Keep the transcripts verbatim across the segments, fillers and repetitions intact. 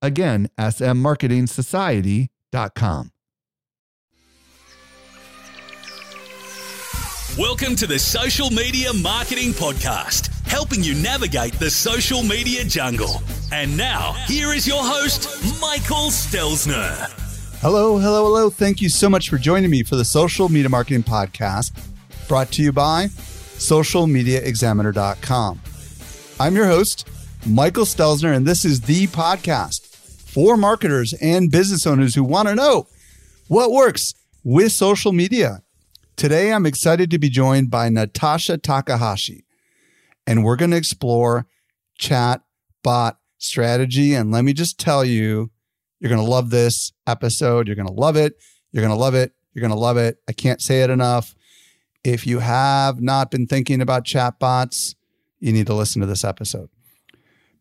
Again, s m marketing society dot com. Welcome to the Social Media Marketing Podcast, helping you navigate the social media jungle. And now, here is your host, Michael Stelzner. Hello, hello, hello. Thank you so much for joining me for the Social Media Marketing Podcast, brought to you by social media examiner dot com. I'm your host, Michael Stelzner, and this is the podcast for marketers and business owners who want to know what works with social media. Today, I'm excited to be joined by Natasha Takahashi, and we're going to explore chat bot strategy. And let me just tell you, you're going to love this episode. You're going to love it. You're going to love it. You're going to love it. I can't say it enough. If you have not been thinking about chatbots, you need to listen to this episode.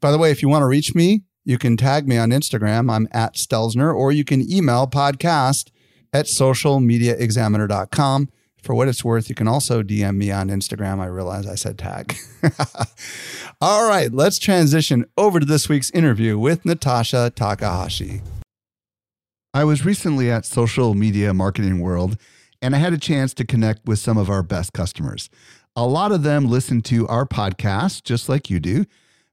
By the way, if you want to reach me, you can tag me on Instagram. I'm at Stelzner, or you can email podcast at social media examiner dot com. For what it's worth, you can also D M me on Instagram. I realize I said tag. All right, let's transition over to this week's interview with Natasha Takahashi. I was recently at Social Media Marketing World, and I had a chance to connect with some of our best customers. A lot of them listen to our podcast, just like you do.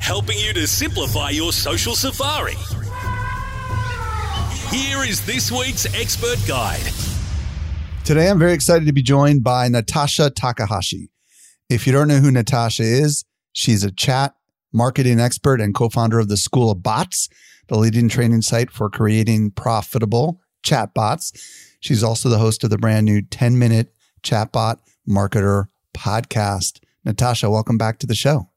Helping you to simplify your social safari. Here is this week's expert guide. Today, I'm very excited to be joined by Natasha Takahashi. If you don't know who Natasha is, she's a chat marketing expert and co-founder of the School of Bots, the leading training site for creating profitable chatbots. She's also the host of the brand new ten-minute chatbot marketer podcast. Natasha, welcome back to the show.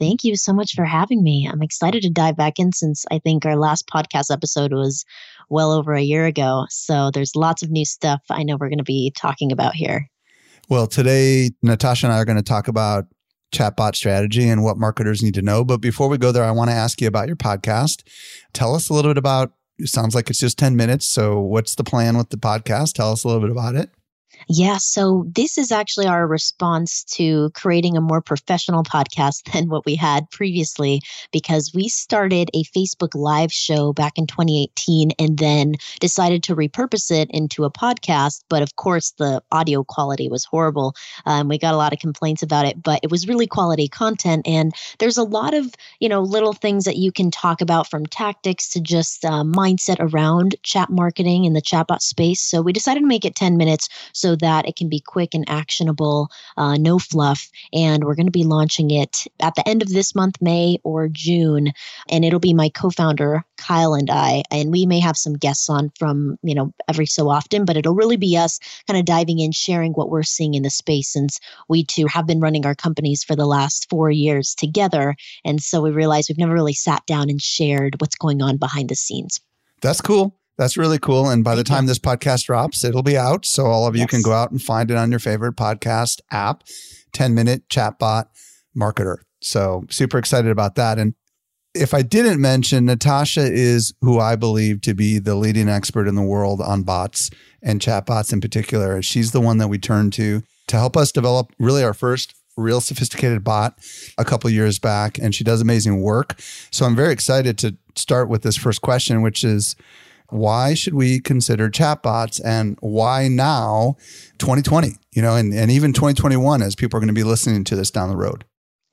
Thank you so much for having me. I'm excited to dive back in since I think our last podcast episode was well over a year ago. So there's lots of new stuff I know we're going to be talking about here. Well, today, Natasha and I are going to talk about chatbot strategy and what marketers need to know. But before we go there, I want to ask you about your podcast. Tell us a little bit about, it sounds like it's just ten minutes. So what's the plan with the podcast? Tell us a little bit about it. Yeah, so this is actually our response to creating a more professional podcast than what we had previously, because we started a Facebook Live show back in twenty eighteen and then decided to repurpose it into a podcast. But of course, the audio quality was horrible. Um, we got a lot of complaints about it, but it was really quality content. And there's a lot of, you know, little things that you can talk about, from tactics to just uh, mindset around chat marketing in the chatbot space. So we decided to make it ten minutes so that it can be quick and actionable, uh, no fluff. And we're going to be launching it at the end of this month, May or June. And it'll be my co-founder, Kyle, and I. And we may have some guests on from, you know, every so often, but it'll really be us kind of diving in, sharing what we're seeing in the space, since we two have been running our companies for the last four years together. And so we realized we've never really sat down and shared what's going on behind the scenes. That's cool. That's really cool. And by the time this podcast drops, it'll be out. So all of you yes. can go out and find it on your favorite podcast app, ten-minute chatbot marketer. So super excited about that. And If I didn't mention, Natasha is who I believe to be the leading expert in the world on bots and chatbots in particular. She's the one that we turned to to help us develop really our first real sophisticated bot a couple of years back, and she does amazing work. So I'm very excited to start with this first question, which is, why should we consider chatbots, and why now, twenty twenty, you know, and, and even twenty twenty-one, as people are going to be listening to this down the road?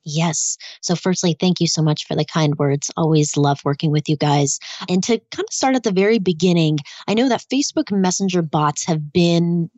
Yes. So firstly, thank you so much for the kind words. Always love working with you guys. And to kind of start at the very beginning, I know that Facebook Messenger bots have been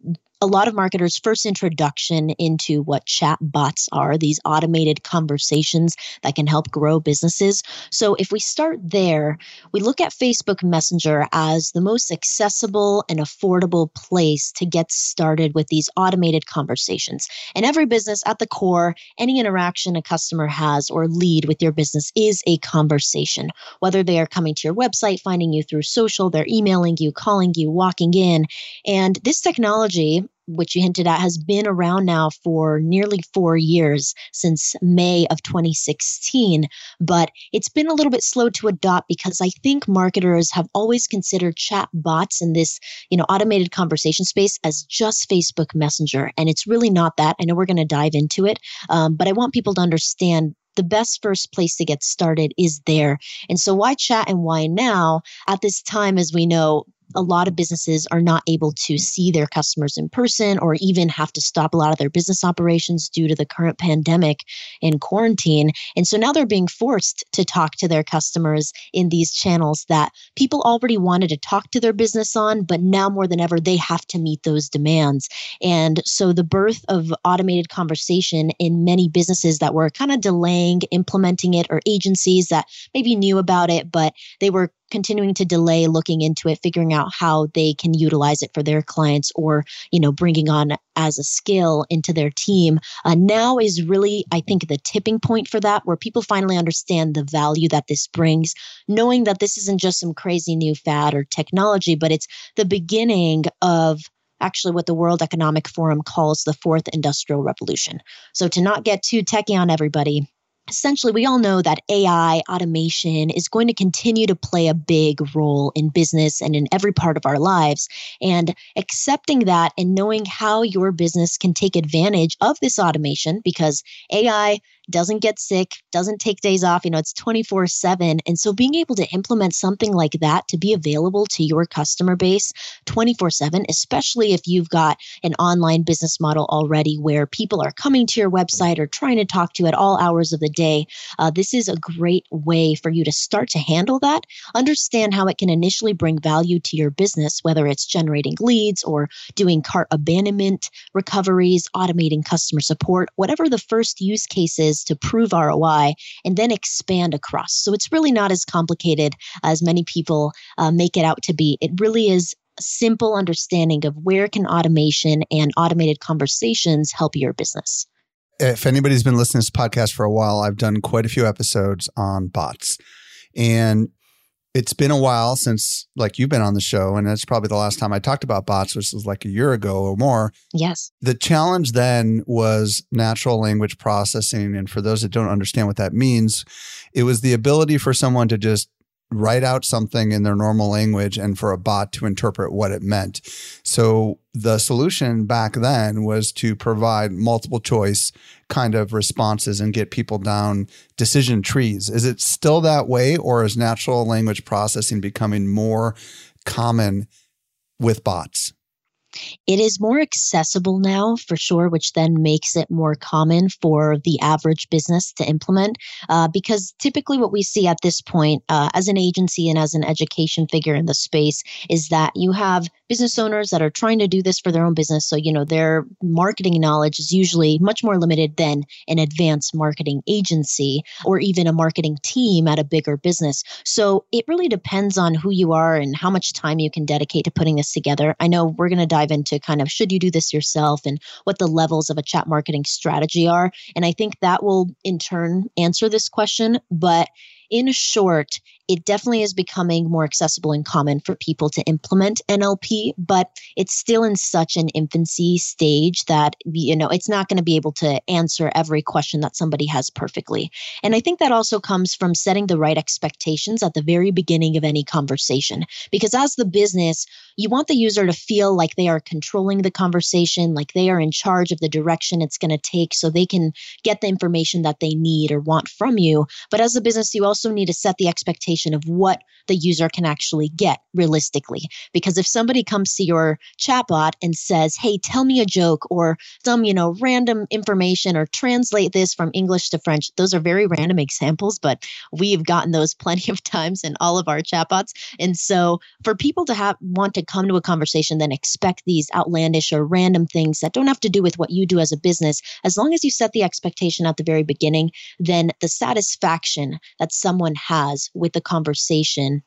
a lot of marketers' first introduction into what chat bots are, these automated conversations that can help grow businesses. So if we start there, we look at Facebook Messenger as the most accessible and affordable place to get started with these automated conversations. And every business at the core, any interaction a customer has or lead with your business is a conversation, whether they are coming to your website, finding you through social, they're emailing you, calling you, walking in. And this technology, which you hinted at, has been around now for nearly four years, since May of twenty sixteen. But it's been a little bit slow to adopt because I think marketers have always considered chat bots in this, you know, automated conversation space as just Facebook Messenger. And it's really not that. I know we're going to dive into it, um, but I want people to understand the best first place to get started is there. And so why chat and why now? At this time, as we know, a lot of businesses are not able to see their customers in person, or even have to stop a lot of their business operations due to the current pandemic and quarantine. And so now they're being forced to talk to their customers in these channels that people already wanted to talk to their business on, but now more than ever, they have to meet those demands. And so the birth of automated conversation in many businesses that were kind of delaying implementing it, or agencies that maybe knew about it, but they were continuing to delay looking into it, figuring out how they can utilize it for their clients, or, you know, bringing on as a skill into their team. Uh, now is really, I think, the tipping point for that, where people finally understand the value that this brings, knowing that this isn't just some crazy new fad or technology, but it's the beginning of actually what the World Economic Forum calls the fourth industrial revolution. So to not get too techie on everybody, essentially, we all know that A I automation is going to continue to play a big role in business and in every part of our lives. And accepting that and knowing how your business can take advantage of this automation, because A I doesn't get sick, doesn't take days off, you know, it's twenty-four seven. And so being able to implement something like that to be available to your customer base twenty-four seven, especially if you've got an online business model already where people are coming to your website or trying to talk to you at all hours of the day, uh, this is a great way for you to start to handle that, understand how it can initially bring value to your business, whether it's generating leads or doing cart abandonment recoveries, automating customer support, whatever the first use case is, to prove R O I, and then expand across. So it's really not as complicated as many people uh, make it out to be. It really is a simple understanding of where can automation and automated conversations help your business. If anybody's been listening to this podcast for a while, I've done quite a few episodes on bots. And it's been a while since, like, you've been on the show, and that's probably the last time I talked about bots, which was like a year ago or more. Yes. The challenge then was natural language processing. And for those that don't understand what that means, it was the ability for someone to just write out something in their normal language and for a bot to interpret what it meant. So the solution back then was to provide multiple choice kind of responses and get people down decision trees. Is it still that way, or is natural language processing becoming more common with bots? It is more accessible now, for sure, which then makes it more common for the average business to implement. Uh, because typically what we see at this point, uh, as an agency and as an education figure in the space, is that you have business owners that are trying to do this for their own business. So, you know, their marketing knowledge is usually much more limited than an advanced marketing agency or even a marketing team at a bigger business. So it really depends on who you are and how much time you can dedicate to putting this together. I know we're going to dive into kind of should you do this yourself and what the levels of a chat marketing strategy are. And I think that will in turn answer this question. But in short, it definitely is becoming more accessible and common for people to implement N L P, but it's still in such an infancy stage that, you know, it's not going to be able to answer every question that somebody has perfectly. And I think that also comes from setting the right expectations at the very beginning of any conversation, because as the business, you want the user to feel like they are controlling the conversation, like they are in charge of the direction it's going to take so they can get the information that they need or want from you. But as a business, you also need to set the expectation of what the user can actually get realistically. Because if somebody comes to your chatbot and says, hey, tell me a joke or some, you know, random information or translate this from English to French, those are very random examples, but we've gotten those plenty of times in all of our chatbots. And so for people to have want to come to a conversation, then expect these outlandish or random things that don't have to do with what you do as a business, as long as you set the expectation at the very beginning, then the satisfaction that someone has with the conversation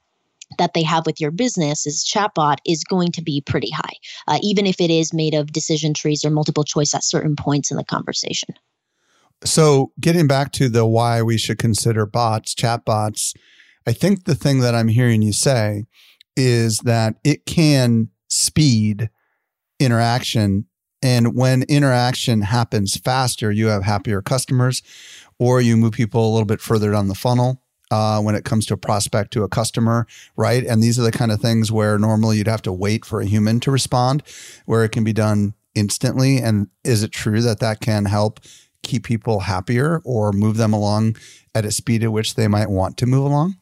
that they have with your business's chatbot is going to be pretty high, uh, even if it is made of decision trees or multiple choice at certain points in the conversation. So getting back to the why we should consider bots, chatbots, I think the thing that I'm hearing you say is that it can speed interaction. And when interaction happens faster, you have happier customers, or you move people a little bit further down the funnel uh, when it comes to a prospect to a customer, right? And these are the kind of things where normally you'd have to wait for a human to respond, where it can be done instantly. And is it true that that can help keep people happier or move them along at a speed at which they might want to move along?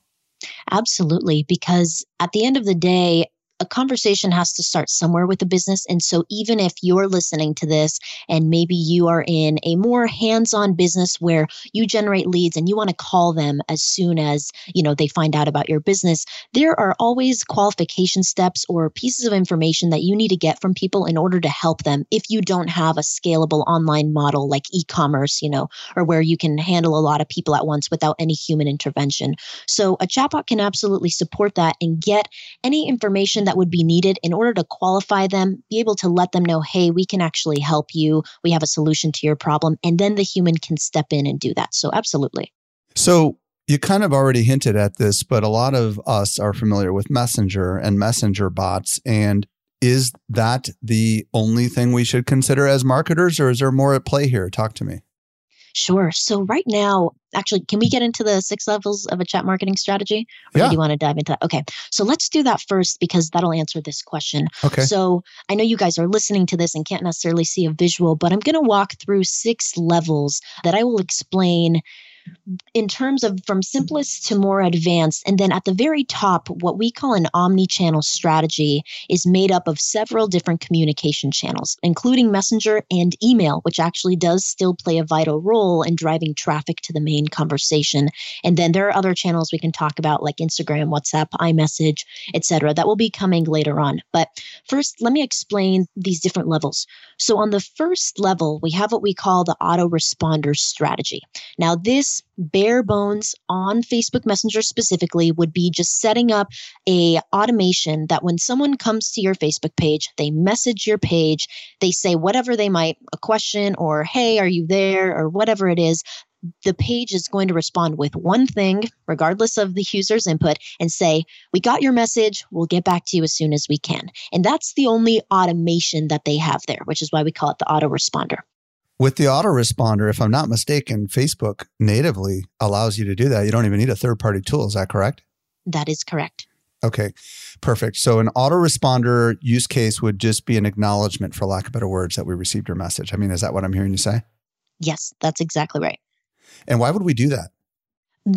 Absolutely, because at the end of the day, a conversation has to start somewhere with the business. And so even if you're listening to this and maybe you are in a more hands-on business where you generate leads and you want to call them as soon as, you know, they find out about your business, there are always qualification steps or pieces of information that you need to get from people in order to help them if you don't have a scalable online model like e-commerce, you know, or where you can handle a lot of people at once without any human intervention. So a chatbot can absolutely support that and get any information that that would be needed in order to qualify them, be able to let them know, hey, we can actually help you. We have a solution to your problem. And then the human can step in and do that. So absolutely. So you kind of already hinted at this, but a lot of us are familiar with Messenger and Messenger bots. And is that the only thing we should consider as marketers, or is there more at play here? Talk to me. Sure. So right now, actually, can we get into the six levels of a chat marketing strategy? Or yeah. do you want to dive into that? Okay. So let's do that first, because that'll answer this question. Okay. So I know you guys are listening to this and can't necessarily see a visual, but I'm going to walk through six levels that I will explain in terms of from simplest to more advanced. And then at the very top, what we call an omni-channel strategy is made up of several different communication channels, including Messenger and email, which actually does still play a vital role in driving traffic to the main conversation. And then there are other channels we can talk about like Instagram, WhatsApp, iMessage, et cetera, that will be coming later on. But first, let me explain these different levels. So on the first level, we have what we call the autoresponder strategy. Now, this bare bones on Facebook Messenger specifically would be just setting up a automation that when someone comes to your Facebook page, they message your page, they say whatever they might, a question or, hey, are you there? Or whatever it is. The page is going to respond with one thing, regardless of the user's input, and say, we got your message. We'll get back to you as soon as we can. And that's the only automation that they have there, which is why we call it the autoresponder. With the autoresponder, if I'm not mistaken, Facebook natively allows you to do that. You don't even need a third-party tool. Is that correct? That is correct. Okay, perfect. So an autoresponder use case would just be an acknowledgement, for lack of better words, that we received your message. I mean, is that what I'm hearing you say? Yes, that's exactly right. And why would we do that?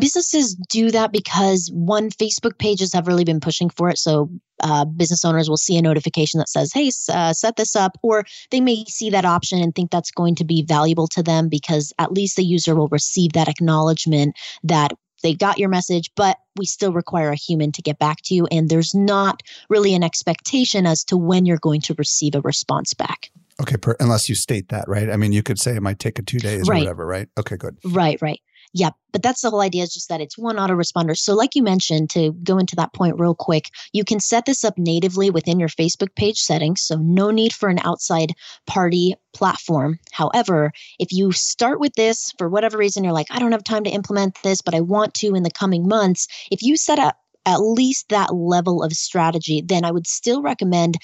Businesses do that because, one, Facebook pages have really been pushing for it. So uh, business owners will see a notification that says, hey, uh, set this up, or they may see that option and think that's going to be valuable to them because at least the user will receive that acknowledgement that they got your message, but we still require a human to get back to you. And there's not really an expectation as to when you're going to receive a response back. Okay, per- unless you state that, right? I mean, you could say it might take a two days right. or whatever, right? Okay, good. Right, right. Yeah, but that's the whole idea, is just that it's one autoresponder. So like you mentioned, to go into that point real quick, you can set this up natively within your Facebook page settings. So no need for an outside party platform. However, if you start with this for whatever reason, you're like, I don't have time to implement this, but I want to in the coming months. If you set up at least that level of strategy, then I would still recommend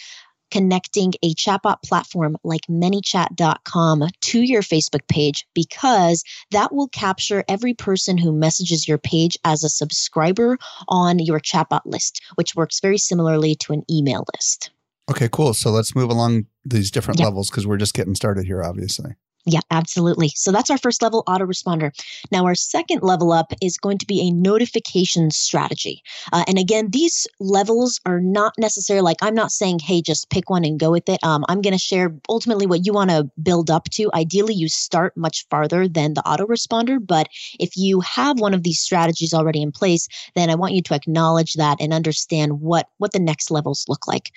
connecting a chatbot platform like many chat dot com to your Facebook page, because that will capture every person who messages your page as a subscriber on your chatbot list, which works very similarly to an email list. Okay, cool. So let's move along these different yep. levels, because we're just getting started here, obviously. Yeah, absolutely. So that's our first level, autoresponder. Now, our second level up is going to be a notification strategy. Uh, and again, these levels are not necessarily like, I'm not saying, hey, just pick one and go with it. Um, I'm going to share ultimately what you want to build up to. Ideally, you start much farther than the autoresponder. But if you have one of these strategies already in place, then I want you to acknowledge that and understand what, what the next levels look like.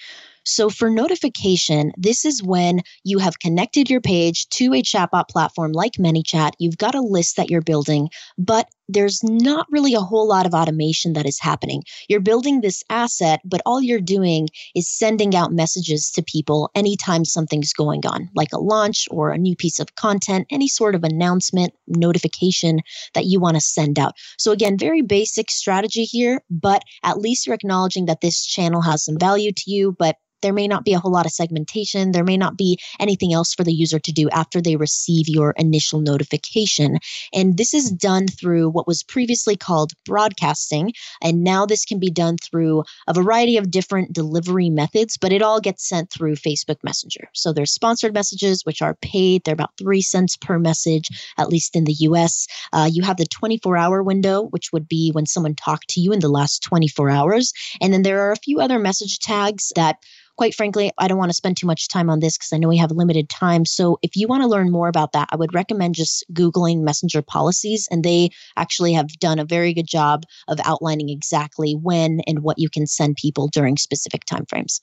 So for notification, this is when you have connected your page to a chatbot platform like ManyChat. You've got a list that you're building, but there's not really a whole lot of automation that is happening. You're building this asset, but all you're doing is sending out messages to people anytime something's going on, like a launch or a new piece of content, any sort of announcement, notification that you want to send out. So again, very basic strategy here, but at least you're acknowledging that this channel has some value to you, but there may not be a whole lot of segmentation. There may not be anything else for the user to do after they receive your initial notification. And this is done through what was previously called broadcasting. And now this can be done through a variety of different delivery methods, but it all gets sent through Facebook Messenger. So there's sponsored messages, which are paid. They're about three cents per message, at least in the U S. Uh, you have the twenty-four hour window, which would be when someone talked to you in the last twenty-four hours. And then there are a few other message tags that, quite frankly, I don't want to spend too much time on this because I know we have limited time. So if you want to learn more about that, I would recommend just Googling Messenger policies. And they actually have done a very good job of outlining exactly when and what you can send people during specific timeframes.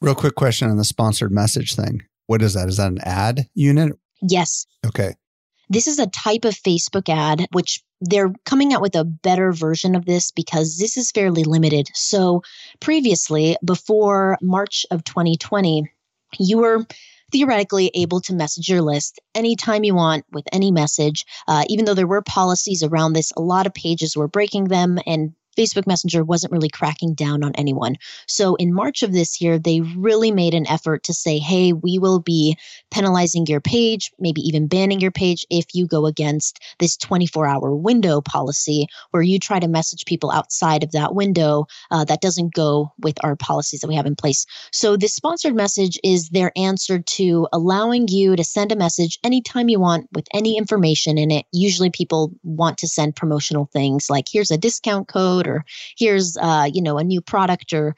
Real quick question on the sponsored message thing. What is that? Is that an ad unit? Yes. Okay. This is a type of Facebook ad, which they're coming out with a better version of this because this is fairly limited. So previously, before March of twenty twenty, you were theoretically able to message your list anytime you want with any message. Uh, even though there were policies around this, a lot of pages were breaking them, and Facebook Messenger wasn't really cracking down on anyone. So in March of this year, they really made an effort to say, hey, we will be penalizing your page, maybe even banning your page if you go against this twenty-four hour window policy where you try to message people outside of that window. Uh, that doesn't go with our policies that we have in place. So this sponsored message is their answer to allowing you to send a message anytime you want with any information in it. Usually people want to send promotional things like, here's a discount code, or here's uh, you know, a new product or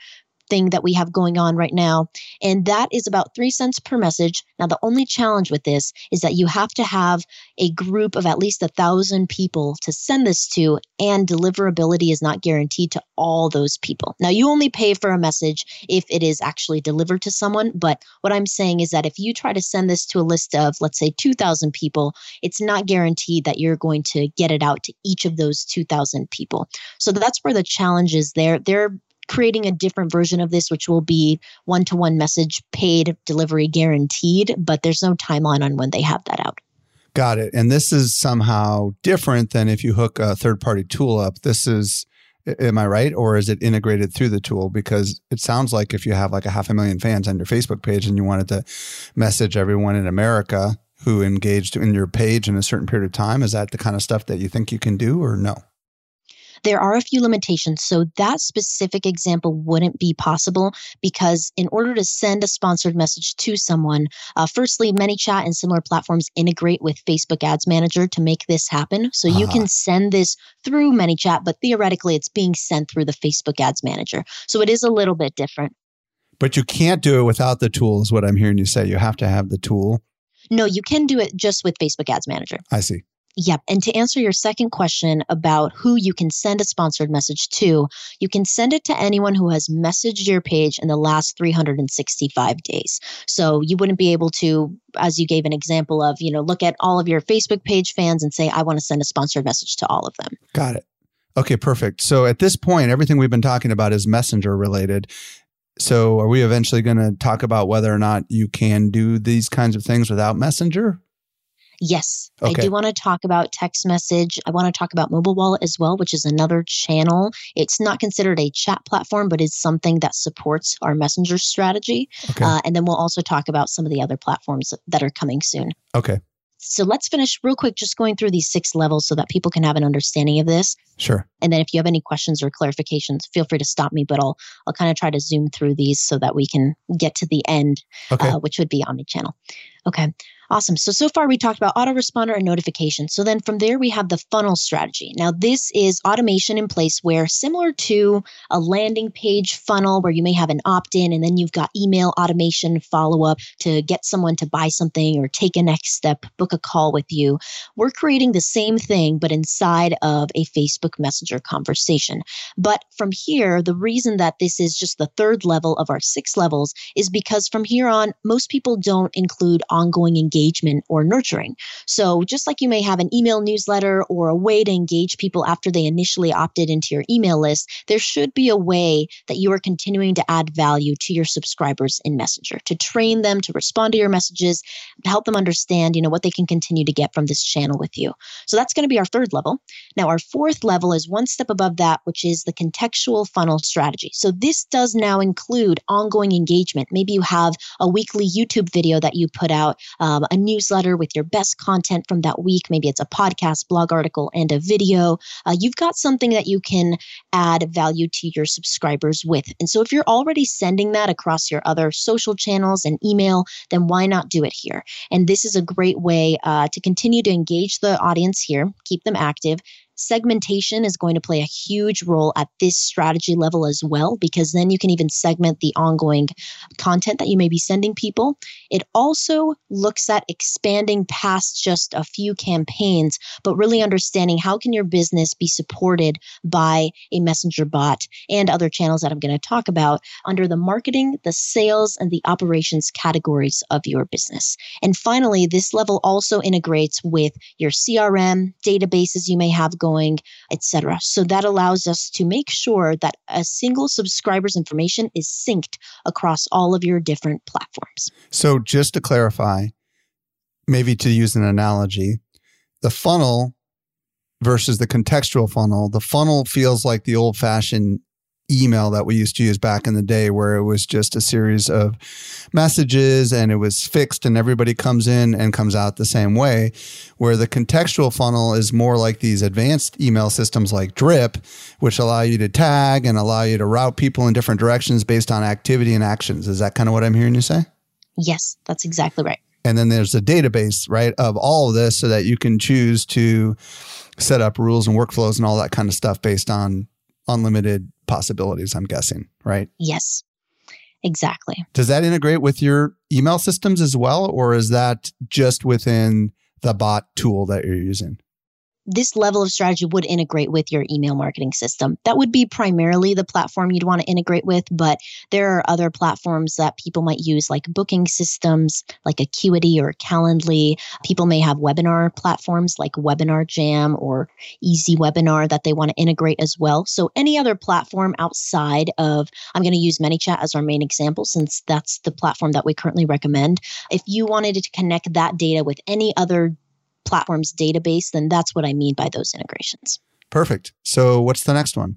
thing that we have going on right now. And that is about three cents per message. Now, the only challenge with this is that you have to have a group of at least a thousand people to send this to, and deliverability is not guaranteed to all those people. Now, you only pay for a message if it is actually delivered to someone. But what I'm saying is that if you try to send this to a list of, let's say, two thousand people, it's not guaranteed that you're going to get it out to each of those two thousand people. So that's where the challenge is there. They're creating a different version of this, which will be one-to-one message, paid, delivery guaranteed, but there's no timeline on when they have that out. Got it. And this is somehow different than if you hook a third-party tool up. This is, am I right? Or is it integrated through the tool? Because it sounds like if you have like a half a million fans on your Facebook page and you wanted to message everyone in America who engaged in your page in a certain period of time, is that the kind of stuff that you think you can do or no? There are a few limitations. So that specific example wouldn't be possible because in order to send a sponsored message to someone, uh, firstly, ManyChat and similar platforms integrate with Facebook Ads Manager to make this happen. So uh-huh. you can send this through ManyChat, but theoretically it's being sent through the Facebook Ads Manager. So it is a little bit different. But you can't do it without the tool is what I'm hearing you say. You have to have the tool. No, you can do it just with Facebook Ads Manager. I see. Yep. And to answer your second question about who you can send a sponsored message to, you can send it to anyone who has messaged your page in the last three hundred sixty-five days. So you wouldn't be able to, as you gave an example of, you know, look at all of your Facebook page fans and say, I want to send a sponsored message to all of them. Got it. Okay, perfect. So at this point, everything we've been talking about is Messenger related. So are we eventually going to talk about whether or not you can do these kinds of things without Messenger? Yes. Okay. I do want to talk about text message. I want to talk about mobile wallet as well, which is another channel. It's not considered a chat platform, but it's something that supports our Messenger strategy. Okay. Uh, and then we'll also talk about some of the other platforms that are coming soon. Okay. So let's finish real quick, just going through these six levels so that people can have an understanding of this. Sure. And then if you have any questions or clarifications, feel free to stop me, but I'll I'll kind of try to zoom through these so that we can get to the end, okay. uh, which would be omnichannel. Okay. Awesome. So, so far we talked about autoresponder and notification. So then from there, we have the funnel strategy. Now, this is automation in place where, similar to a landing page funnel where you may have an opt-in and then you've got email automation follow-up to get someone to buy something or take a next step, book a call with you. We're creating the same thing, but inside of a Facebook Messenger conversation. But from here, the reason that this is just the third level of our six levels is because from here on, most people don't include ongoing engagement. engagement or nurturing. So just like you may have an email newsletter or a way to engage people after they initially opted into your email list, there should be a way that you are continuing to add value to your subscribers in Messenger, to train them to respond to your messages, to help them understand, you know, what they can continue to get from this channel with you. So that's going to be our third level. Now, our fourth level is one step above that, which is the contextual funnel strategy. So this does now include ongoing engagement. Maybe you have a weekly YouTube video that you put out, um, a newsletter with your best content from that week. Maybe it's a podcast, blog article, and a video. Uh, you've got something that you can add value to your subscribers with. And so if you're already sending that across your other social channels and email, then why not do it here? And this is a great way uh, to continue to engage the audience here, keep them active. Segmentation is going to play a huge role at this strategy level as well, because then you can even segment the ongoing content that you may be sending people. It also looks at expanding past just a few campaigns, but really understanding how can your business be supported by a Messenger bot and other channels that I'm going to talk about under the marketing, the sales, and the operations categories of your business. And finally, this level also integrates with your C R M, databases you may have going going, et cetera. So that allows us to make sure that a single subscriber's information is synced across all of your different platforms. So just to clarify, maybe to use an analogy, the funnel versus the contextual funnel, the funnel feels like the old-fashioned email that we used to use back in the day, where it was just a series of messages and it was fixed and everybody comes in and comes out the same way, where the contextual funnel is more like these advanced email systems like Drip, which allow you to tag and allow you to route people in different directions based on activity and actions. Is that kind of what I'm hearing you say? Yes, that's exactly right. And then there's a database, right, of all of this so that you can choose to set up rules and workflows and all that kind of stuff based on unlimited possibilities, I'm guessing, right? Yes, exactly. Does that integrate with your email systems as well, or is that just within the bot tool that you're using? This level of strategy would integrate with your email marketing system. That would be primarily the platform you'd want to integrate with, but there are other platforms that people might use, like booking systems, like Acuity or Calendly. People may have webinar platforms like Webinar Jam or Easy Webinar that they want to integrate as well. So any other platform outside of, I'm going to use ManyChat as our main example, since that's the platform that we currently recommend. If you wanted to connect that data with any other platform's database, then that's what I mean by those integrations. Perfect. So what's the next one?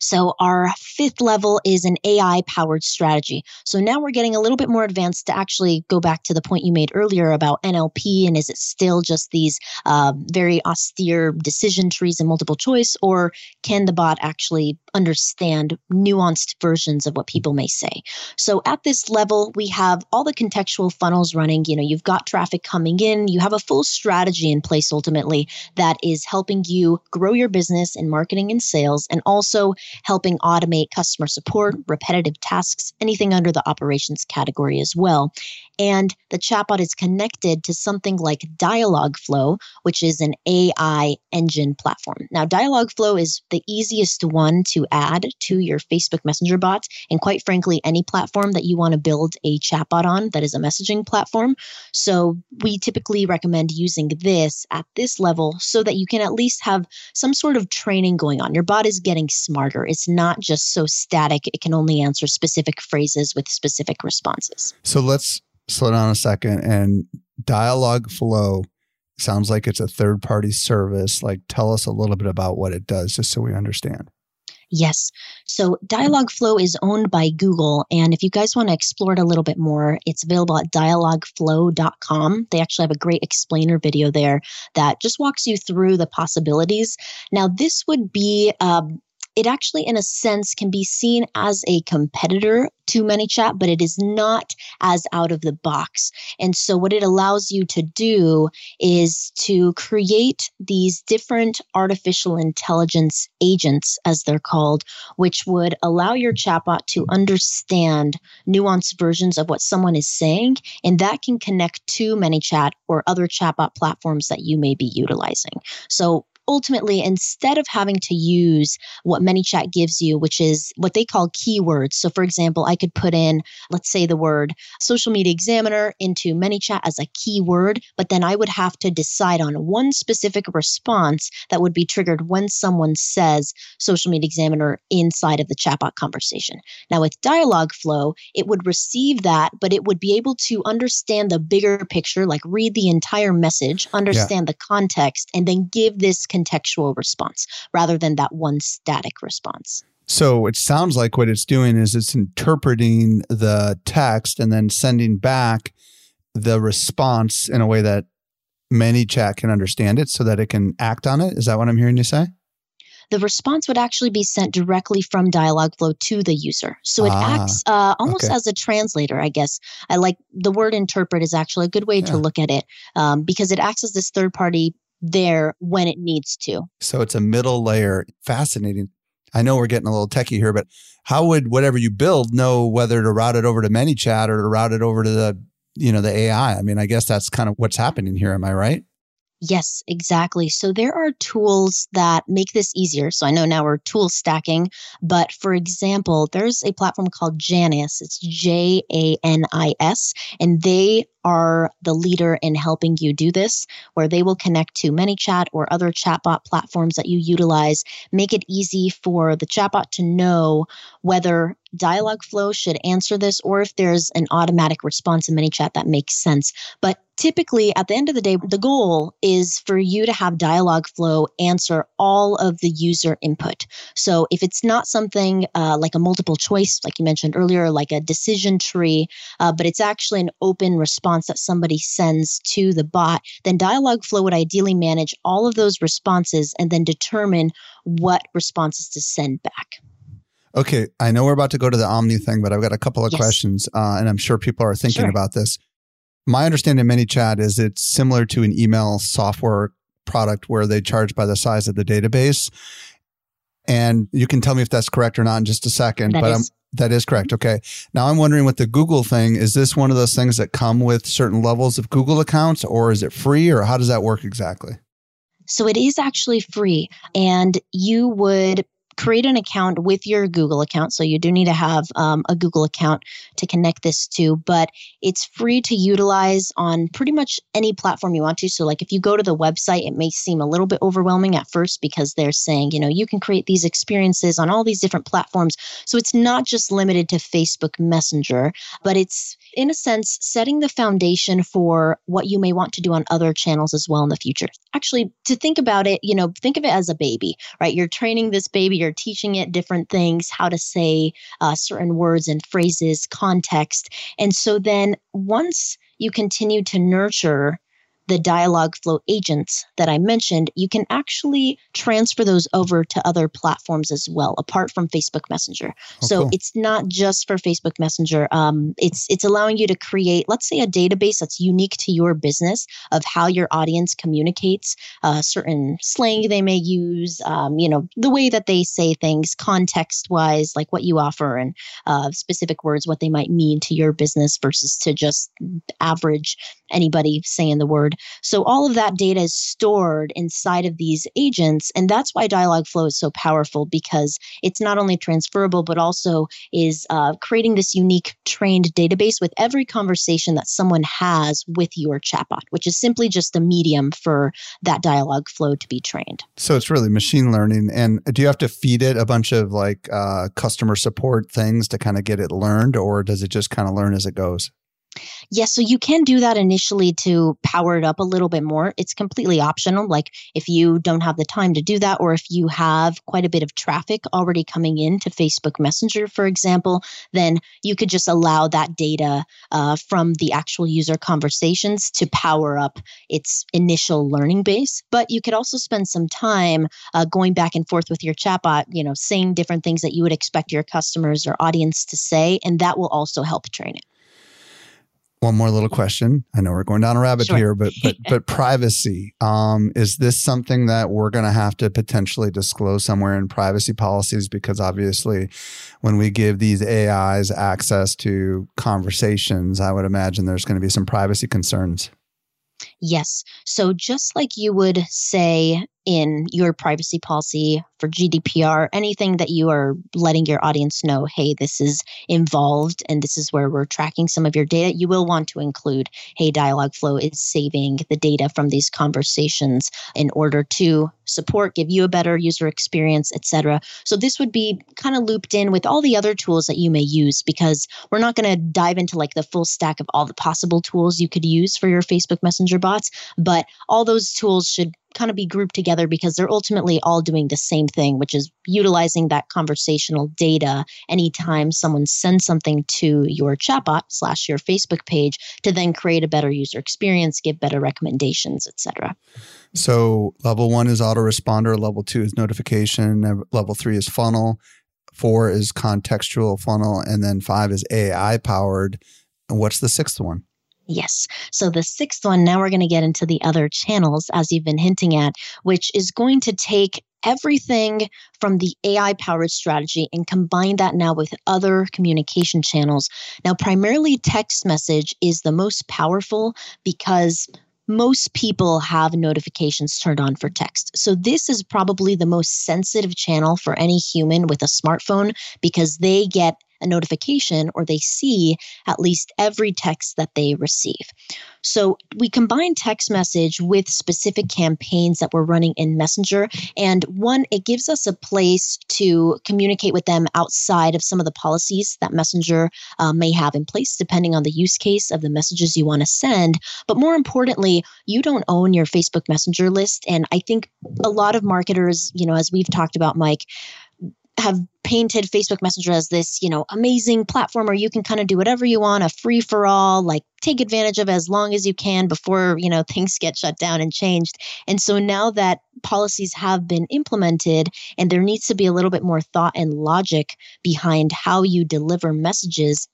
So our fifth level is an A I-powered strategy. So now we're getting a little bit more advanced to actually go back to the point you made earlier about N L P, and is it still just these uh, very austere decision trees and multiple choice, or can the bot actually understand nuanced versions of what people may say? So at this level, we have all the contextual funnels running. You know, you've got traffic coming in. You have a full strategy in place ultimately that is helping you grow your business in marketing and sales, and also helping automate customer support, repetitive tasks, anything under the operations category as well. And the chatbot is connected to something like Dialogflow, which is an A I engine platform. Now, Dialogflow is the easiest one to add to your Facebook Messenger bot, and quite frankly, any platform that you want to build a chatbot on that is a messaging platform. So we typically recommend using this at this level so that you can at least have some sort of training going on. Your bot is getting smarter. It's not just so static. It can only answer specific phrases with specific responses. So let's slow down a second. And Dialogflow sounds like it's a third-party service. Like, tell us a little bit about what it does, just so we understand. Yes. So Dialogflow is owned by Google. And if you guys want to explore it a little bit more, it's available at dialogflow dot com. They actually have a great explainer video there that just walks you through the possibilities. Now, this would be... Um, It actually, in a sense, can be seen as a competitor to ManyChat, but it is not as out of the box. And so what it allows you to do is to create these different artificial intelligence agents, as they're called, which would allow your chatbot to understand nuanced versions of what someone is saying. And that can connect to ManyChat or other chatbot platforms that you may be utilizing. So ultimately, instead of having to use what ManyChat gives you, which is what they call keywords. So for example, I could put in, let's say the word Social Media Examiner into ManyChat as a keyword, but then I would have to decide on one specific response that would be triggered when someone says Social Media Examiner inside of the chatbot conversation. Now with Dialogflow, it would receive that, but it would be able to understand the bigger picture, like read the entire message, understand yeah. the context, and then give this contextual response rather than that one static response. So it sounds like what it's doing is it's interpreting the text and then sending back the response in a way that ManyChat can understand it so that it can act on it. Is that what I'm hearing you say? The response would actually be sent directly from Dialogflow to the user. So it ah, acts uh, almost okay. as a translator, I guess. I like the word interpret is actually a good way yeah. to look at it um, because it acts as this third party there when it needs to. So it's a middle layer. Fascinating. I know we're getting a little techie here, but how would whatever you build know whether to route it over to ManyChat or to route it over to the, you know, the A I? I mean, I guess that's kind of what's happening here. Am I right? Yes, exactly. So there are tools that make this easier. So I know now we're tool stacking, but for example, there's a platform called Janis. It's J A N I S, and they are the leader in helping you do this, where they will connect to ManyChat or other chatbot platforms that you utilize, make it easy for the chatbot to know whether Dialogflow should answer this or if there's an automatic response in ManyChat that makes sense. But typically, at the end of the day, the goal is for you to have Dialogflow answer all of the user input. So if it's not something uh, like a multiple choice, like you mentioned earlier, like a decision tree, uh, but it's actually an open response that somebody sends to the bot, then Dialogflow would ideally manage all of those responses and then determine what responses to send back. Okay, I know we're about to go to the Omni thing, but I've got a couple of yes. questions, uh, and I'm sure people are thinking sure. about this. My understanding of ManyChat is it's similar to an email software product where they charge by the size of the database. And you can tell me if that's correct or not in just a second, that but is. I'm, that is correct. Okay. Now I'm wondering with the Google thing, is this one of those things that come with certain levels of Google accounts, or is it free, or how does that work exactly? So it is actually free, and you would create an account with your Google account. So you do need to have um, a Google account to connect this to, but it's free to utilize on pretty much any platform you want to. So like if you go to the website, it may seem a little bit overwhelming at first because they're saying, you know, you can create these experiences on all these different platforms. So it's not just limited to Facebook Messenger, but it's in a sense setting the foundation for what you may want to do on other channels as well in the future. Actually, to think about it, you know, think of it as a baby, right? You're training this baby, you're teaching it different things, how to say uh, certain words and phrases, context. And so then once you continue to nurture the Dialogflow agents that I mentioned, you can actually transfer those over to other platforms as well, apart from Facebook Messenger. Oh, so cool. It's not just for Facebook Messenger. Um, it's it's allowing you to create, let's say, a database that's unique to your business of how your audience communicates, uh, certain slang they may use, um, you know, the way that they say things, context-wise, like what you offer and uh, specific words, what they might mean to your business versus to just average anybody saying the word. So all of that data is stored inside of these agents. And that's why Dialogflow is so powerful, because it's not only transferable, but also is uh, creating this unique trained database with every conversation that someone has with your chatbot, which is simply just a medium for that Dialogflow to be trained. So it's really machine learning. And do you have to feed it a bunch of like uh, customer support things to kind of get it learned, or does it just kind of learn as it goes? Yes, so you can do that initially to power it up a little bit more. It's completely optional. Like if you don't have the time to do that, or if you have quite a bit of traffic already coming in to Facebook Messenger, for example, then you could just allow that data uh, from the actual user conversations to power up its initial learning base. But you could also spend some time uh, going back and forth with your chatbot, you know, saying different things that you would expect your customers or audience to say, and that will also help train it. One more little question. I know we're going down a rabbit sure. here, but but but privacy. Um, is this something that we're going to have to potentially disclose somewhere in privacy policies? Because obviously when we give these A Is access to conversations, I would imagine there's going to be some privacy concerns. Yes. So just like you would say in your privacy policy for G D P R, anything that you are letting your audience know, hey, this is involved and this is where we're tracking some of your data, you will want to include, hey, Dialogflow is saving the data from these conversations in order to support, give you a better user experience, et cetera. So this would be kind of looped in with all the other tools that you may use, because we're not going to dive into like the full stack of all the possible tools you could use for your Facebook Messenger bots, but all those tools should kind of be grouped together because they're ultimately all doing the same thing, which is utilizing that conversational data anytime someone sends something to your chatbot slash your Facebook page to then create a better user experience, give better recommendations, et cetera. So level one is autoresponder. Level two is notification. Level three is funnel. Four is contextual funnel. And then five is A I powered. And what's the sixth one? Yes. So the sixth one, now we're going to get into the other channels, as you've been hinting at, which is going to take everything from the A I-powered strategy and combine that now with other communication channels. Now, primarily text message is the most powerful because most people have notifications turned on for text. So this is probably the most sensitive channel for any human with a smartphone, because they get a notification, or they see at least every text that they receive. So we combine text message with specific campaigns that we're running in Messenger. And one, it gives us a place to communicate with them outside of some of the policies that Messenger uh, may have in place, depending on the use case of the messages you want to send. But more importantly, you don't own your Facebook Messenger list. And I think a lot of marketers, you know, as we've talked about, Mike, have painted Facebook Messenger as this, you know, amazing platform where you can kind of do whatever you want, a free for all, like take advantage of as long as you can before, you know, things get shut down and changed. And so now that policies have been implemented and there needs to be a little bit more thought and logic behind how you deliver messages,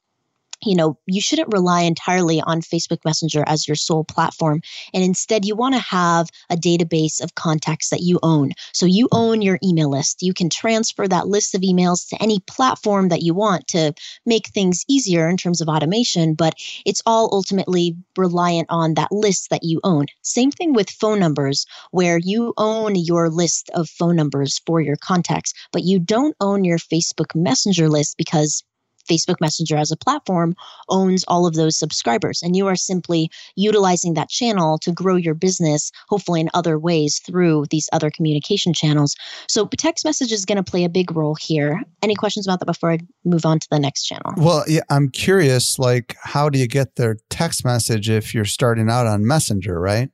you know, you shouldn't rely entirely on Facebook Messenger as your sole platform. And instead, you want to have a database of contacts that you own. So you own your email list. You can transfer that list of emails to any platform that you want to make things easier in terms of automation, but it's all ultimately reliant on that list that you own. Same thing with phone numbers, where you own your list of phone numbers for your contacts, but you don't own your Facebook Messenger list, because Facebook Messenger as a platform owns all of those subscribers, and you are simply utilizing that channel to grow your business, hopefully in other ways through these other communication channels. So text message is going to play a big role here. Any questions about that before I move on to the next channel? Well, yeah, I'm curious, like, how do you get their text message if you're starting out on Messenger, right?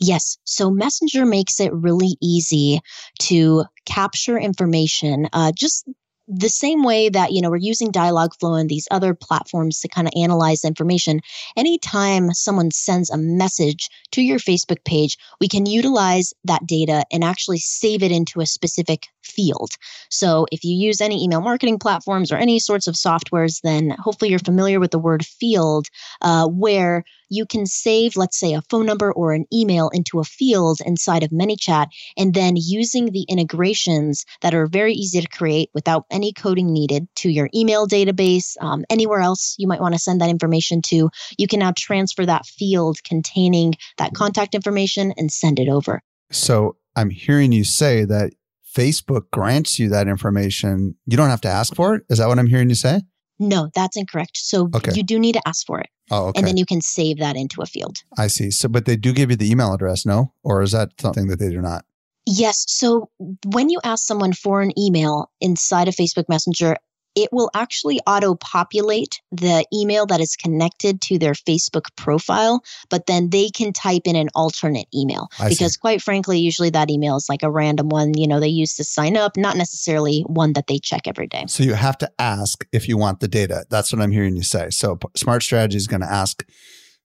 Yes. So Messenger makes it really easy to capture information, uh, just the same way that, you know, we're using Dialogflow and these other platforms to kind of analyze information, anytime someone sends a message to your Facebook page, we can utilize that data and actually save it into a specific field. So if you use any email marketing platforms or any sorts of softwares, then hopefully you're familiar with the word field, uh, where you can save, let's say, a phone number or an email into a field inside of ManyChat, and then using the integrations that are very easy to create without any coding needed to your email database, um, anywhere else you might want to send that information to, you can now transfer that field containing that contact information and send it over. So I'm hearing you say that Facebook grants you that information. You don't have to ask for it? Is that what I'm hearing you say? No, that's incorrect. So okay. You do need to ask for it. Oh, okay. And then you can save that into a field. I see. So, but they do give you the email address, no? Or is that something that they do not? Yes. So when you ask someone for an email inside of Facebook Messenger, it will actually auto-populate the email that is connected to their Facebook profile, but then they can type in an alternate email. I because see. Quite frankly, usually that email is like a random one, you know, they use to sign up, not necessarily one that they check every day. So you have to ask if you want the data. That's what I'm hearing you say. So Smart Strategy is going to ask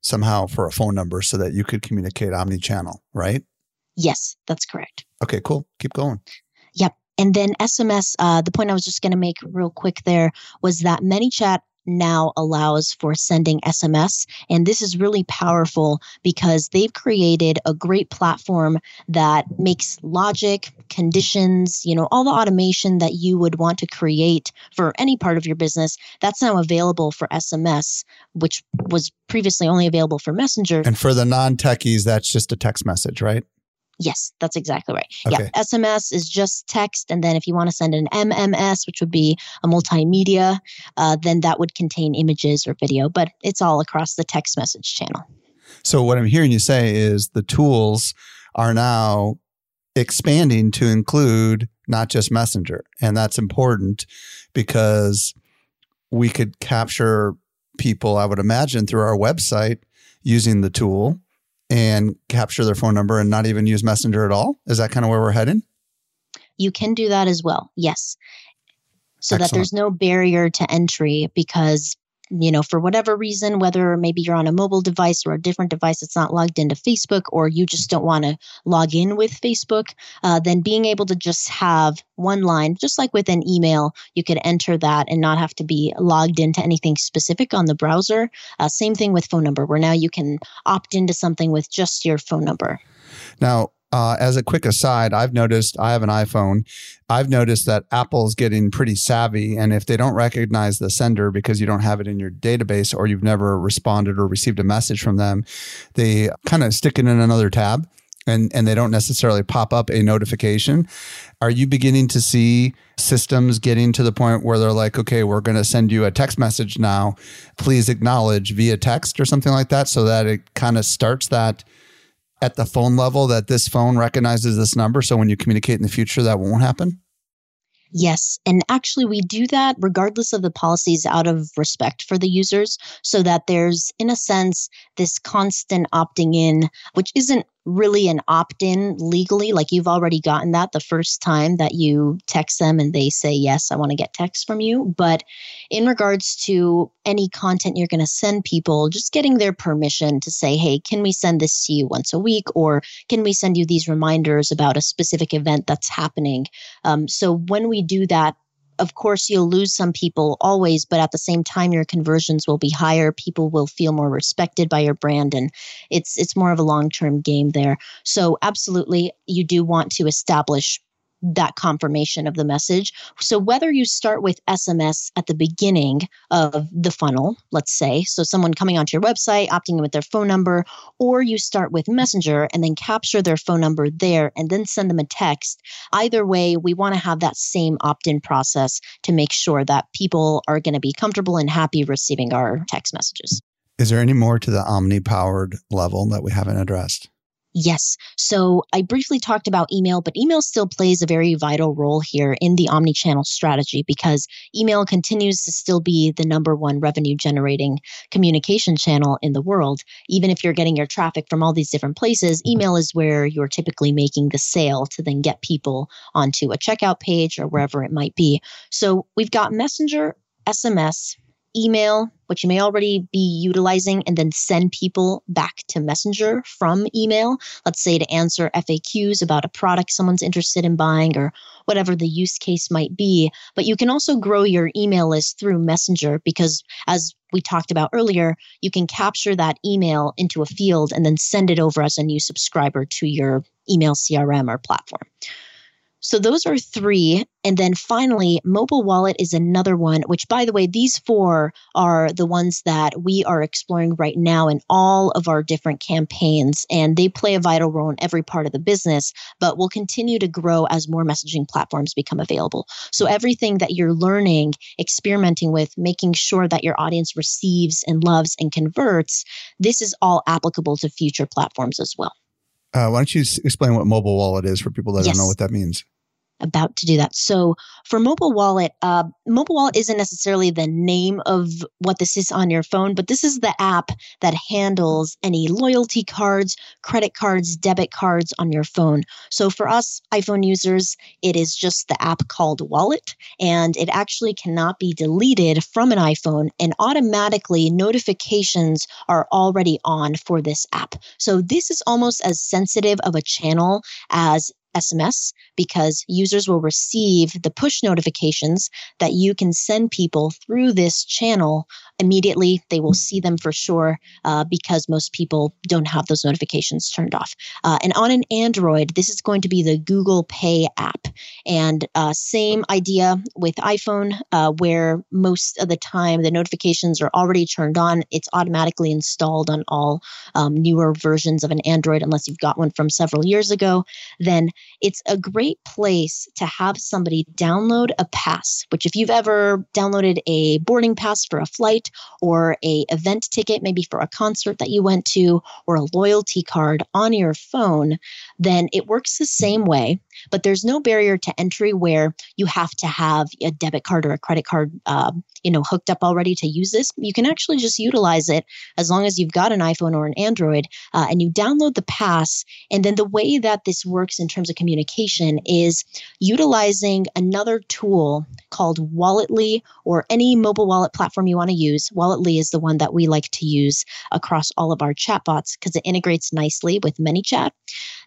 somehow for a phone number so that you could communicate omni-channel, right? Yes, that's correct. Okay, cool. Keep going. Yep. And then S M S, uh, the point I was just going to make real quick there was that ManyChat now allows for sending S M S. And this is really powerful because they've created a great platform that makes logic, conditions, you know, all the automation that you would want to create for any part of your business. That's now available for S M S, which was previously only available for Messenger. And for the non-techies, that's just a text message, right? Yes, that's exactly right. Okay. Yeah, S M S is just text. And then if you want to send an M M S, which would be a multimedia, uh, then that would contain images or video, but it's all across the text message channel. So what I'm hearing you say is the tools are now expanding to include not just Messenger. And that's important because we could capture people, I would imagine, through our website using the tool and capture their phone number and not even use Messenger at all? Is that kind of where we're heading? You can do that as well. Yes. So Excellent. That there's no barrier to entry because, you know, for whatever reason, whether maybe you're on a mobile device or a different device that's not logged into Facebook, or you just don't want to log in with Facebook, uh, then being able to just have one line, just like with an email, you could enter that and not have to be logged into anything specific on the browser. Uh, same thing with phone number, where now you can opt into something with just your phone number. Now, Uh, as a quick aside, I've noticed, I have an iPhone, I've noticed that Apple's getting pretty savvy. And if they don't recognize the sender because you don't have it in your database or you've never responded or received a message from them, they kind of stick it in another tab and, and they don't necessarily pop up a notification. Are you beginning to see systems getting to the point where they're like, okay, we're going to send you a text message now, please acknowledge via text or something like that, so that it kind of starts that at the phone level, that this phone recognizes this number, so when you communicate in the future, that won't happen? Yes. And actually, we do that regardless of the policies out of respect for the users, so that there's, in a sense, this constant opting in, which isn't really an opt-in legally. Like, you've already gotten that the first time that you text them and they say, yes, I want to get text from you. But in regards to any content you're going to send people, just getting their permission to say, hey, can we send this to you once a week? Or can we send you these reminders about a specific event that's happening? Um, so when we do that, of course, you'll lose some people always, but at the same time, your conversions will be higher. People will feel more respected by your brand, and it's it's more of a long-term game there. So absolutely, you do want to establish that confirmation of the message. So whether you start with S M S at the beginning of the funnel, let's say, so someone coming onto your website, opting in with their phone number, or you start with Messenger and then capture their phone number there and then send them a text. Either way, we want to have that same opt-in process to make sure that people are going to be comfortable and happy receiving our text messages. Is there any more to the omni-powered level that we haven't addressed? Yes. So I briefly talked about email, but email still plays a very vital role here in the omnichannel strategy because email continues to still be the number one revenue generating communication channel in the world. Even if you're getting your traffic from all these different places, email is where you're typically making the sale to then get people onto a checkout page or wherever it might be. So we've got Messenger, S M S, email, which you may already be utilizing, and then send people back to Messenger from email, let's say to answer F A Qs about a product someone's interested in buying or whatever the use case might be. But you can also grow your email list through Messenger because, as we talked about earlier, you can capture that email into a field and then send it over as a new subscriber to your email C R M or platform. So those are three. And then finally, mobile wallet is another one, which, by the way, these four are the ones that we are exploring right now in all of our different campaigns. And they play a vital role in every part of the business, but will continue to grow as more messaging platforms become available. So everything that you're learning, experimenting with, making sure that your audience receives and loves and converts, this is all applicable to future platforms as well. Uh, why don't you explain what mobile wallet is for people that yes. don't know what that means? About to do that. So for mobile wallet, uh, mobile wallet isn't necessarily the name of what this is on your phone, but this is the app that handles any loyalty cards, credit cards, debit cards on your phone. So for us iPhone users, it is just the app called Wallet, and it actually cannot be deleted from an iPhone, and automatically notifications are already on for this app. So this is almost as sensitive of a channel as S M S because users will receive the push notifications that you can send people through this channel immediately. They will see them for sure uh, because most people don't have those notifications turned off. Uh, and on an Android, this is going to be the Google Pay app. And uh, same idea with iPhone, uh, where most of the time the notifications are already turned on. It's automatically installed on all um, newer versions of an Android, unless you've got one from several years ago. Then it's a great place to have somebody download a pass, which if you've ever downloaded a boarding pass for a flight or a event ticket, maybe for a concert that you went to, or a loyalty card on your phone, then it works the same way. But there's no barrier to entry where you have to have a debit card or a credit card uh, you know, hooked up already to use this. You can actually just utilize it as long as you've got an iPhone or an Android uh, and you download the pass. And then the way that this works in terms of communication is utilizing another tool called Walletly or any mobile wallet platform you want to use. Walletly is the one that we like to use across all of our chatbots because it integrates nicely with ManyChat.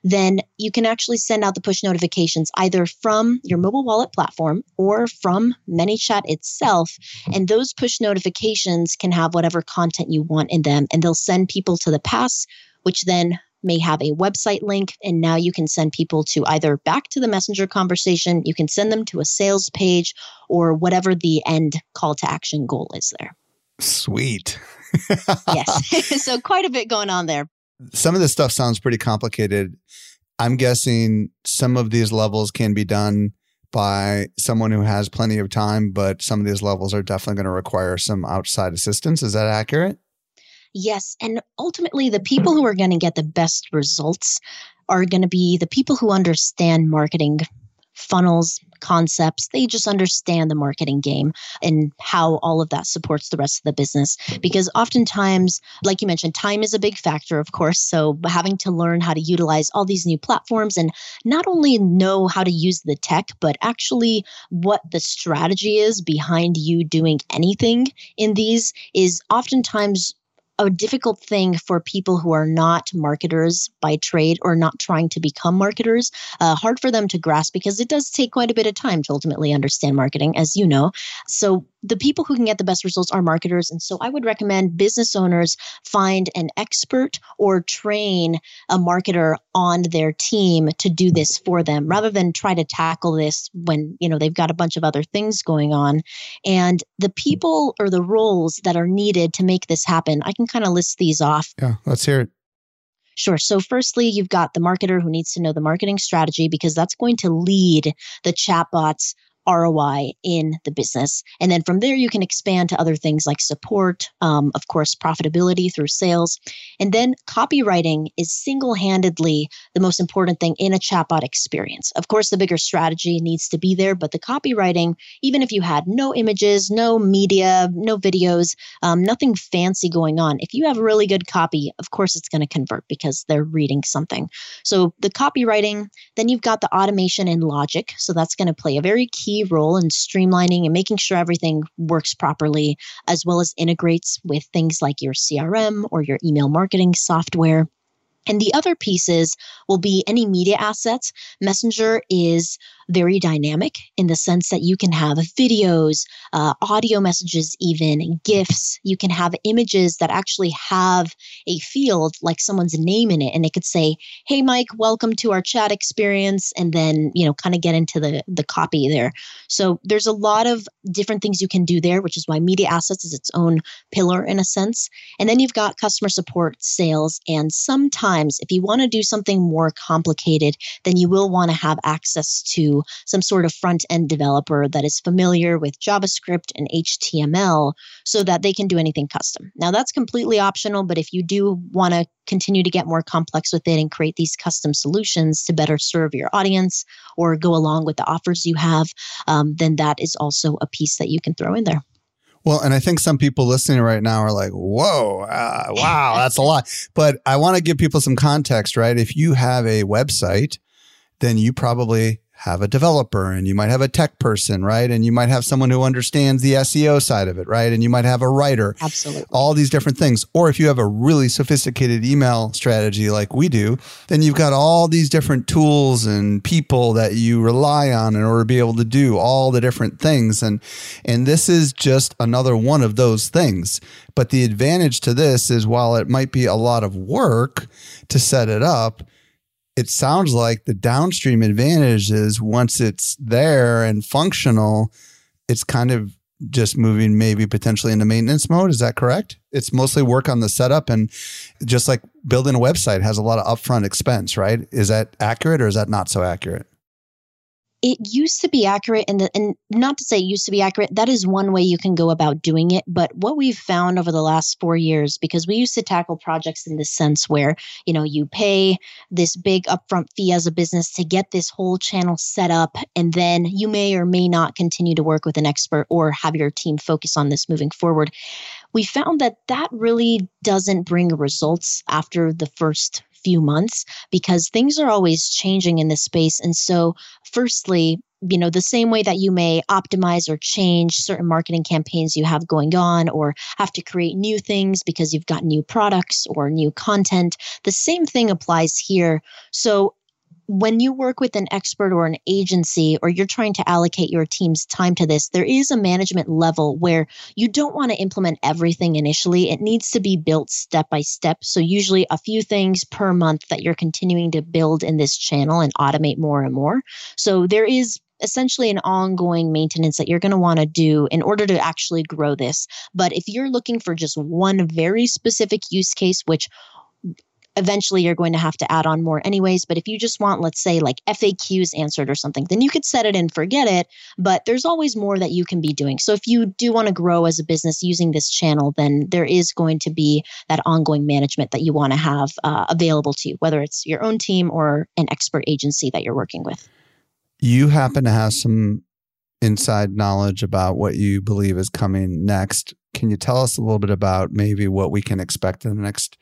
Then you can actually send out the push notifications notifications either from your mobile wallet platform or from ManyChat itself. And those push notifications can have whatever content you want in them. And they'll send people to the pass, which then may have a website link. And now you can send people to either back to the Messenger conversation, you can send them to a sales page, or whatever the end call to action goal is there. Sweet. Yes. So quite a bit going on there. Some of this stuff sounds pretty complicated. I'm guessing some of these levels can be done by someone who has plenty of time, but some of these levels are definitely going to require some outside assistance. Is that accurate? Yes. And ultimately, the people who are going to get the best results are going to be the people who understand marketing funnels, concepts. They just understand the marketing game and how all of that supports the rest of the business. Because oftentimes, like you mentioned, time is a big factor, of course. So having to learn how to utilize all these new platforms and not only know how to use the tech, but actually what the strategy is behind you doing anything in these is oftentimes a difficult thing for people who are not marketers by trade or not trying to become marketers, uh, hard for them to grasp because it does take quite a bit of time to ultimately understand marketing, as you know. So the people who can get the best results are marketers. And so I would recommend business owners find an expert or train a marketer on their team to do this for them rather than try to tackle this when, you know, they've got a bunch of other things going on. And the people or the roles that are needed to make this happen, I can kind of list these off. Yeah, let's hear it. Sure. So firstly, you've got the marketer who needs to know the marketing strategy because that's going to lead the chatbots R O I in the business. And then from there, you can expand to other things like support, um, of course, profitability through sales. And then copywriting is single-handedly the most important thing in a chatbot experience. Of course, the bigger strategy needs to be there, but the copywriting, even if you had no images, no media, no videos, um, nothing fancy going on, if you have really good copy, of course, it's going to convert because they're reading something. So the copywriting, then you've got the automation and logic. So that's going to play a very key role in streamlining and making sure everything works properly, as well as integrates with things like your C R M or your email marketing software. And the other pieces will be any media assets. Messenger is very dynamic in the sense that you can have videos, uh, audio messages, even GIFs. You can have images that actually have a field like someone's name in it. And it could say, hey, Mike, welcome to our chat experience. And then, you know, kind of get into the, the copy there. So there's a lot of different things you can do there, which is why media assets is its own pillar in a sense. And then you've got customer support, sales, and sometimes if you want to do something more complicated, then you will want to have access to some sort of front-end developer that is familiar with JavaScript and H T M L so that they can do anything custom. Now, that's completely optional, but if you do want to continue to get more complex with it and create these custom solutions to better serve your audience or go along with the offers you have, um, then that is also a piece that you can throw in there. Well, and I think some people listening right now are like, whoa, uh, wow, that's a lot. But I want to give people some context, right? If you have a website, then you probably have a developer and you might have a tech person, right? And you might have someone who understands the S E O side of it, right? And you might have a writer. Absolutely. All these different things. Or if you have a really sophisticated email strategy like we do, then you've got all these different tools and people that you rely on in order to be able to do all the different things. And, and this is just another one of those things. But the advantage to this is while it might be a lot of work to set it up, it sounds like the downstream advantage is once it's there and functional, it's kind of just moving maybe potentially into maintenance mode. Is that correct? It's mostly work on the setup, and just like building a website has a lot of upfront expense, right? Is that accurate or is that not so accurate? It used to be accurate, and the, and not to say it used to be accurate, that is one way you can go about doing it. But what we've found over the last four years, because we used to tackle projects in this sense where, you know, you pay this big upfront fee as a business to get this whole channel set up, and then you may or may not continue to work with an expert or have your team focus on this moving forward. We found that that really doesn't bring results after the first few months because things are always changing in this space. And so firstly, you know, the same way that you may optimize or change certain marketing campaigns you have going on or have to create new things because you've got new products or new content, the same thing applies here. So when you work with an expert or an agency, or you're trying to allocate your team's time to this, there is a management level where you don't want to implement everything initially. It needs to be built step by step. So usually a few things per month that you're continuing to build in this channel and automate more and more. So there is essentially an ongoing maintenance that you're going to want to do in order to actually grow this. But if you're looking for just one very specific use case, which eventually you're going to have to add on more anyways. But if you just want, let's say, like F A Qs answered or something, then you could set it and forget it. But there's always more that you can be doing. So if you do want to grow as a business using this channel, then there is going to be that ongoing management that you want to have uh, available to you, whether it's your own team or an expert agency that you're working with. You happen to have some inside knowledge about what you believe is coming next. Can you tell us a little bit about maybe what we can expect in the next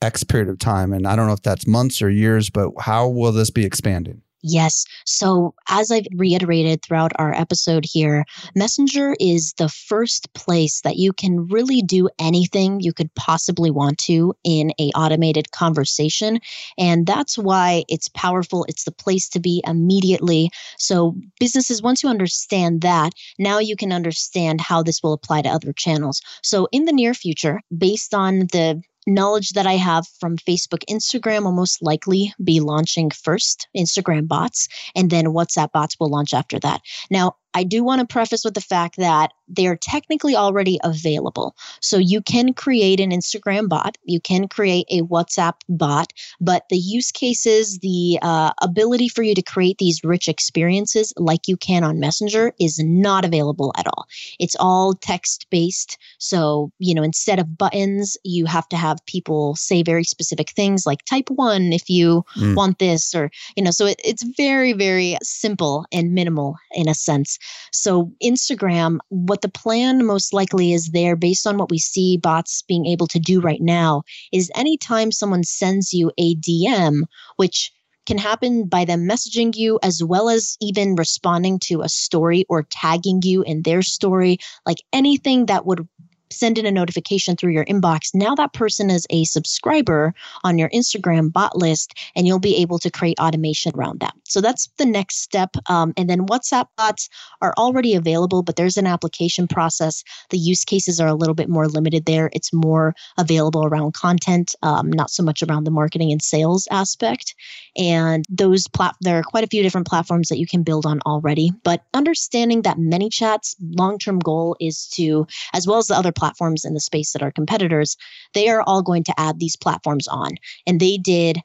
X period of time? And I don't know if that's months or years, but how will this be expanding? Yes. So as I've reiterated throughout our episode here, Messenger is the first place that you can really do anything you could possibly want to in an automated conversation. And that's why it's powerful. It's the place to be immediately. So businesses, once you understand that, now you can understand how this will apply to other channels. So in the near future, based on the knowledge that I have from Facebook, Instagram will most likely be launching first, Instagram bots, and then WhatsApp bots will launch after that. Now, I do want to preface with the fact that they are technically already available. So you can create an Instagram bot, you can create a WhatsApp bot, but the use cases, the uh, ability for you to create these rich experiences like you can on Messenger is not available at all. It's all text-based. So, you know, instead of buttons, you have to have people say very specific things like type one if you mm. want this, or, you know, so it, it's very, very simple and minimal in a sense. So Instagram, what the plan most likely is there based on what we see bots being able to do right now is anytime someone sends you a D M, which can happen by them messaging you as well as even responding to a story or tagging you in their story, like anything that would send in a notification through your inbox. Now that person is a subscriber on your Instagram bot list, and you'll be able to create automation around that. So that's the next step. Um, and then WhatsApp bots are already available, but there's an application process. The use cases are a little bit more limited there. It's more available around content, um, not so much around the marketing and sales aspect. And those plat- there are quite a few different platforms that you can build on already. But understanding that ManyChat's long-term goal is to, as well as the other platforms in the space that are competitors, they are all going to add these platforms on. And they did,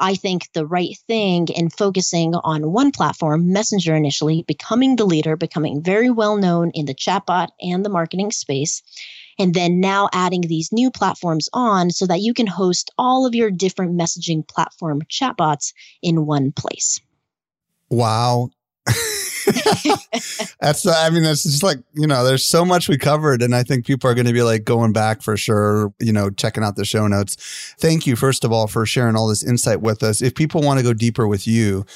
I think, the right thing in focusing on one platform, Messenger initially, becoming the leader, becoming very well known in the chatbot and the marketing space, and then now adding these new platforms on so that you can host all of your different messaging platform chatbots in one place. Wow. that's I mean that's just like, you know, there's so much we covered, and I think people are going to be like going back for sure, you know, checking out the show notes. Thank you, first of all, for sharing all this insight with us. If people want to go deeper with you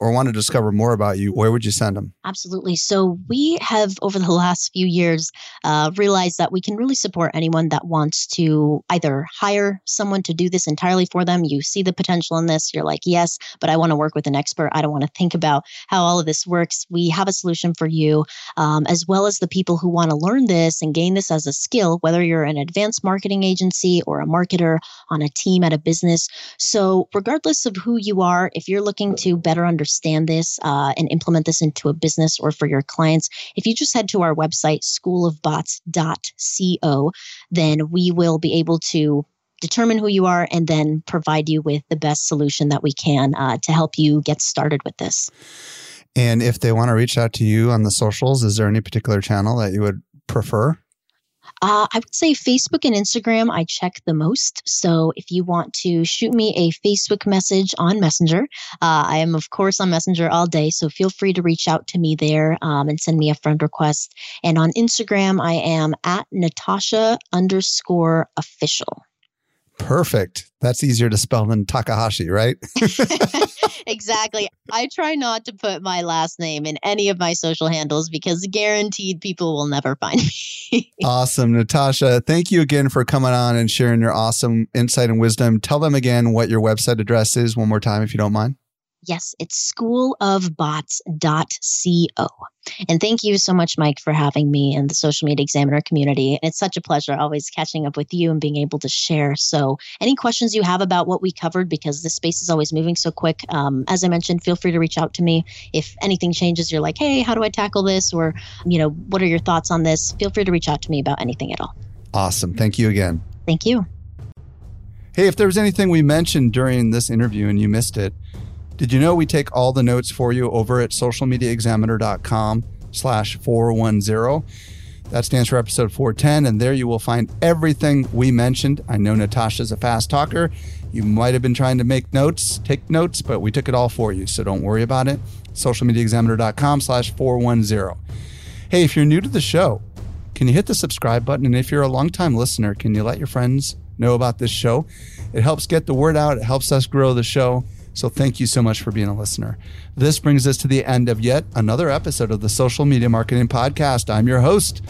or want to discover more about you, where would you send them? Absolutely. So we have, over the last few years, uh, realized that we can really support anyone that wants to either hire someone to do this entirely for them. You see the potential in this. You're like, yes, but I want to work with an expert. I don't want to think about how all of this works. We have a solution for you, um, as well as the people who want to learn this and gain this as a skill, whether you're an advanced marketing agency or a marketer on a team at a business. So regardless of who you are, if you're looking to better understand understand this uh, and implement this into a business or for your clients, if you just head to our website, school of bots dot co, then we will be able to determine who you are and then provide you with the best solution that we can uh, to help you get started with this. And if they want to reach out to you on the socials, is there any particular channel that you would prefer? Uh, I would say Facebook and Instagram I check the most. So if you want to shoot me a Facebook message on Messenger, uh, I am, of course, on Messenger all day. So feel free to reach out to me there um, and send me a friend request. And on Instagram, I am at Natasha underscore official. Perfect. That's easier to spell than Takahashi, right? Exactly. I try not to put my last name in any of my social handles because guaranteed people will never find me. Awesome. Natasha, thank you again for coming on and sharing your awesome insight and wisdom. Tell them again what your website address is one more time, if you don't mind. Yes, it's school of bots dot co. And thank you so much, Mike, for having me and the Social Media Examiner community. And it's such a pleasure always catching up with you and being able to share. So any questions you have about what we covered, because this space is always moving so quick, um, as I mentioned, feel free to reach out to me. If anything changes, you're like, hey, how do I tackle this? Or, you know, what are your thoughts on this? Feel free to reach out to me about anything at all. Awesome. Thank you again. Thank you. Hey, if there was anything we mentioned during this interview and you missed it, did you know we take all the notes for you over at social media examiner dot com slash four ten? That stands for episode four ten, and there you will find everything we mentioned. I know Natasha's a fast talker. You might have been trying to make notes, take notes, but we took it all for you, so don't worry about it. social media examiner dot com slash four ten. Hey, if you're new to the show, can you hit the subscribe button? And if you're a longtime listener, can you let your friends know about this show? It helps get the word out. It helps us grow the show. So thank you so much for being a listener. This brings us to the end of yet another episode of the Social Media Marketing Podcast. I'm your host,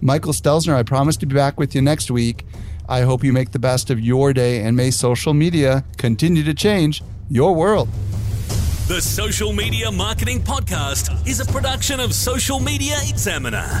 Michael Stelzner. I promise to be back with you next week. I hope you make the best of your day, and may social media continue to change your world. The Social Media Marketing Podcast is a production of Social Media Examiner.